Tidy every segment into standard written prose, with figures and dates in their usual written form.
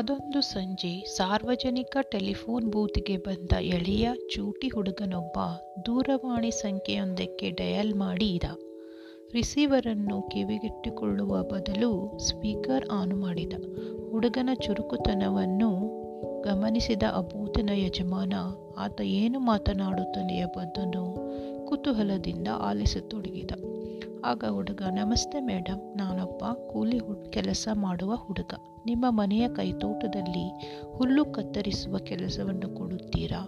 ಅದೊಂದು ಸಂಜೆ ಸಾರ್ವಜನಿಕ ಟೆಲಿಫೋನ್ ಬೂತ್ಗೆ ಬಂದ ಎಳೆಯ ಚೂಟಿ ಹುಡುಗನೊಬ್ಬ ದೂರವಾಣಿ ಸಂಖ್ಯೆಯೊಂದಕ್ಕೆ ಡಯಲ್ ಮಾಡಿದ. ರಿಸೀವರನ್ನು ಕಿವಿಗಿಟ್ಟುಕೊಳ್ಳುವ ಬದಲು ಸ್ಪೀಕರ್ ಆನ್ ಮಾಡಿದ. ಹುಡುಗನ ಚುರುಕುತನವನ್ನು ಗಮನಿಸಿದ ಅಬೂತನ ಯಜಮಾನ ಆತ ಏನು ಮಾತನಾಡುತ್ತಾನೆ ಎಂಬುದನ್ನು ಕುತೂಹಲದಿಂದ ಆಲಿಸತೊಡಗಿದ. ಆಗ ಹುಡುಗ, ನಮಸ್ತೆ ಮೇಡಮ್, ನಾನೊಬ್ಬ ಕೂಲಿ ಕೆಲಸ ಮಾಡುವ ಹುಡುಗ. ನಿಮ್ಮ ಮನೆಯ ಕೈತೋಟದಲ್ಲಿ ಹುಲ್ಲು ಕತ್ತರಿಸುವ ಕೆಲಸವನ್ನು ಕೊಡುತ್ತೀರಾ?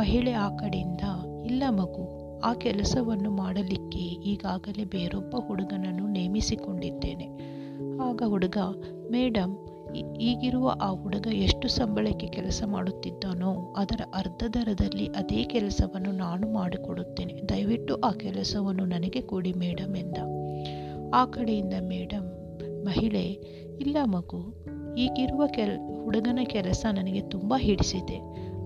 ಮಹಿಳೆ ಆ ಕಡೆಯಿಂದ, ಇಲ್ಲ ಮಗು, ಆ ಕೆಲಸವನ್ನು ಮಾಡಲಿಕ್ಕೆ ಈಗಾಗಲೇ ಬೇರೊಬ್ಬ ಹುಡುಗನನ್ನು ನೇಮಿಸಿಕೊಂಡಿದ್ದೇನೆ. ಆಗ ಹುಡುಗ, ಮೇಡಮ್, ಈಗಿರುವ ಆ ಹುಡುಗ ಎಷ್ಟು ಸಂಬಳಕ್ಕೆ ಕೆಲಸ ಮಾಡುತ್ತಿದ್ದಾನೋ ಅದರ ಅರ್ಧ ದರದಲ್ಲಿ ಅದೇ ಕೆಲಸವನ್ನು ನಾನು ಮಾಡಿಕೊಡುತ್ತೇನೆ. ದಯವಿಟ್ಟು ಆ ಕೆಲಸವನ್ನು ನನಗೆ ಕೊಡಿ ಮೇಡಮ್ ಎಂದ. ಆ ಕಡೆಯಿಂದ ಮೇಡಮ್. ಮಹಿಳೆ, ಇಲ್ಲ ಮಗು, ಈಗಿರುವ ಹುಡುಗನ ಕೆಲಸ ನನಗೆ ತುಂಬ ಹಿಡಿಸಿದೆ.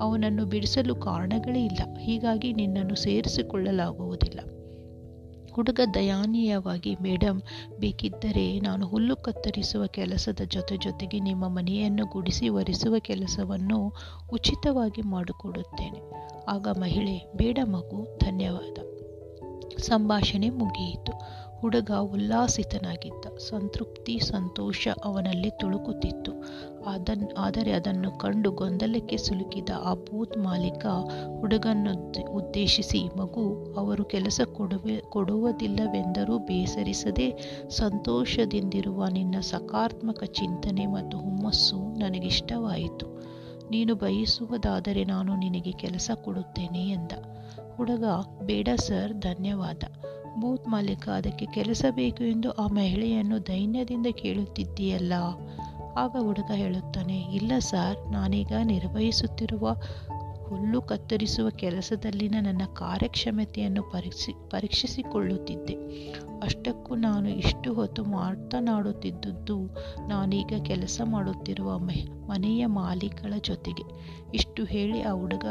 ಅವನನ್ನು ಬಿಡಿಸಲು ಕಾರಣಗಳೇ ಇಲ್ಲ. ಹೀಗಾಗಿ ನಿನ್ನನ್ನು ಸೇರಿಸಿಕೊಳ್ಳಲಾಗುವುದಿಲ್ಲ. ಹುಡುಗ ದಯಾನೀಯವಾಗಿ, ಮೇಡಮ್, ಬೇಕಿದ್ದರೆ ನಾನು ಹುಲ್ಲು ಕತ್ತರಿಸುವ ಕೆಲಸದ ಜೊತೆಗೆ ನಿಮ್ಮ ಮನೆಯನ್ನು ಗುಡಿಸಿ ಒರೆಸುವ ಕೆಲಸವನ್ನು ಉಚಿತವಾಗಿ ಮಾಡಿಕೊಡುತ್ತೇನೆ. ಆಗ ಮಹಿಳೆ, ಬೇಡ ಮಗು, ಧನ್ಯವಾದ. ಸಂಭಾಷಣೆ ಮುಗಿಯಿತು. ಹುಡುಗ ಉಲ್ಲಾಸಿತನಾಗಿದ್ದ. ಸಂತೃಪ್ತಿ, ಸಂತೋಷ ಅವನಲ್ಲಿ ತುಳುಕುತ್ತಿತ್ತು. ಆದರೆ ಅದನ್ನು ಕಂಡು ಗೊಂದಲಕ್ಕೆ ಸಿಲುಕಿದ ಆ ಬೂತ್ ಮಾಲೀಕ ಹುಡುಗನ್ನು ಉದ್ದೇಶಿಸಿ, ಮಗು, ಅವರು ಕೆಲಸ ಕೊಡುವುದಿಲ್ಲವೆಂದರೂ ಬೇಸರಿಸದೆ ಸಂತೋಷದಿಂದಿರುವ ನಿನ್ನ ಸಕಾರಾತ್ಮಕ ಚಿಂತನೆ ಮತ್ತು ಹುಮ್ಮಸ್ಸು ನನಗಿಷ್ಟವಾಯಿತು. ನೀನು ಬಯಸುವುದಾದರೆ ನಾನು ನಿನಗೆ ಕೆಲಸ ಕೊಡುತ್ತೇನೆ ಎಂದ. ಹುಡುಗ, ಬೇಡ ಸರ್, ಧನ್ಯವಾದ. ಬೂತ್ ಮಾಲೀಕ, ಅದಕ್ಕೆ ಕೆಲಸ ಬೇಕು ಎಂದು ಆ ಮಹಿಳೆಯನ್ನು ದೈನ್ಯದಿಂದ ಕೇಳುತ್ತಿದ್ದೀಯಲ್ಲ? ಆಗ ಹುಡುಗ ಹೇಳುತ್ತಾನೆ, ಇಲ್ಲ ಸರ್, ನಾನೀಗ ನಿರ್ವಹಿಸುತ್ತಿರುವ ಹುಲ್ಲು ಕತ್ತರಿಸುವ ಕೆಲಸದಲ್ಲಿನ ನನ್ನ ಕಾರ್ಯಕ್ಷಮತೆಯನ್ನು ಪರೀಕ್ಷಿಸಿಕೊಳ್ಳುತ್ತಿದ್ದೆ. ಅಷ್ಟಕ್ಕೂ ನಾನು ಇಷ್ಟು ಹೊತ್ತು ಮಾತನಾಡುತ್ತಿದ್ದುದು ನಾನೀಗ ಕೆಲಸ ಮಾಡುತ್ತಿರುವ ಮನೆಯ ಮಾಲೀಕಳ ಜೊತೆಗೆ. ಇಷ್ಟು ಹೇಳಿ ಆ ಹುಡುಗ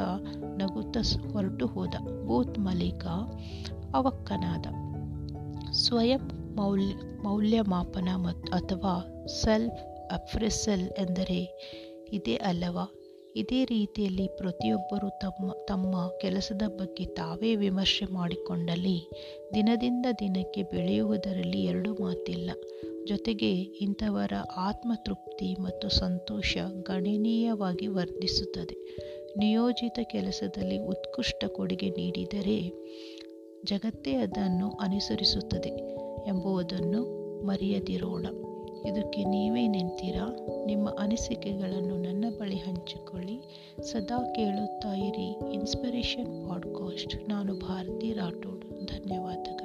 ನಗುತ್ತಾ ಹೊರಟು ಹೋದ. ಬೂತ್ ಮಾಲೀಕ ಅವಕ್ಕನಾದ. ಸ್ವಯಂ ಮೌಲ್ಯಮಾಪನ ಅಥವಾ ಸೆಲ್ಫ್ ಅಪ್ರೆಸಲ್ ಎಂದರೆ ಇದೇ ಅಲ್ಲವಾ? ಇದೇ ರೀತಿಯಲ್ಲಿ ಪ್ರತಿಯೊಬ್ಬರೂ ತಮ್ಮ ಕೆಲಸದ ಬಗ್ಗೆ ತಾವೇ ವಿಮರ್ಶೆ ಮಾಡಿಕೊಂಡಲ್ಲಿ ದಿನದಿಂದ ದಿನಕ್ಕೆ ಬೆಳೆಯುವುದರಲ್ಲಿ ಎರಡೂ ಮಾತಿಲ್ಲ. ಜೊತೆಗೆ ಇಂಥವರ ಆತ್ಮತೃಪ್ತಿ ಮತ್ತು ಸಂತೋಷ ಗಣನೀಯವಾಗಿ ವರ್ಧಿಸುತ್ತದೆ. ನಿಯೋಜಿತ ಕೆಲಸದಲ್ಲಿ ಉತ್ಕೃಷ್ಟ ಕೊಡುಗೆ ನೀಡಿದರೆ ಜಗತ್ತೇ ಅದನ್ನು ಅನುಸರಿಸುತ್ತದೆ ಎಂಬುದನ್ನು ಮರೆಯದಿರೋಣ. ಇದಕ್ಕೆ ನೀವೇ ನಿಂತೀರಾ? ನಿಮ್ಮ ಅನಿಸಿಕೆಗಳನ್ನು ನನ್ನ ಬಳಿ ಹಂಚಿಕೊಳ್ಳಿ. ಸದಾ ಕೇಳುತ್ತಾ ಇರಿ ಇನ್ಸ್ಪಿರೇಷನ್ ಪಾಡ್ಕಾಸ್ಟ್. ನಾನು ಭಾರತಿ ರಾಠೋಡ್. ಧನ್ಯವಾದಗಳು.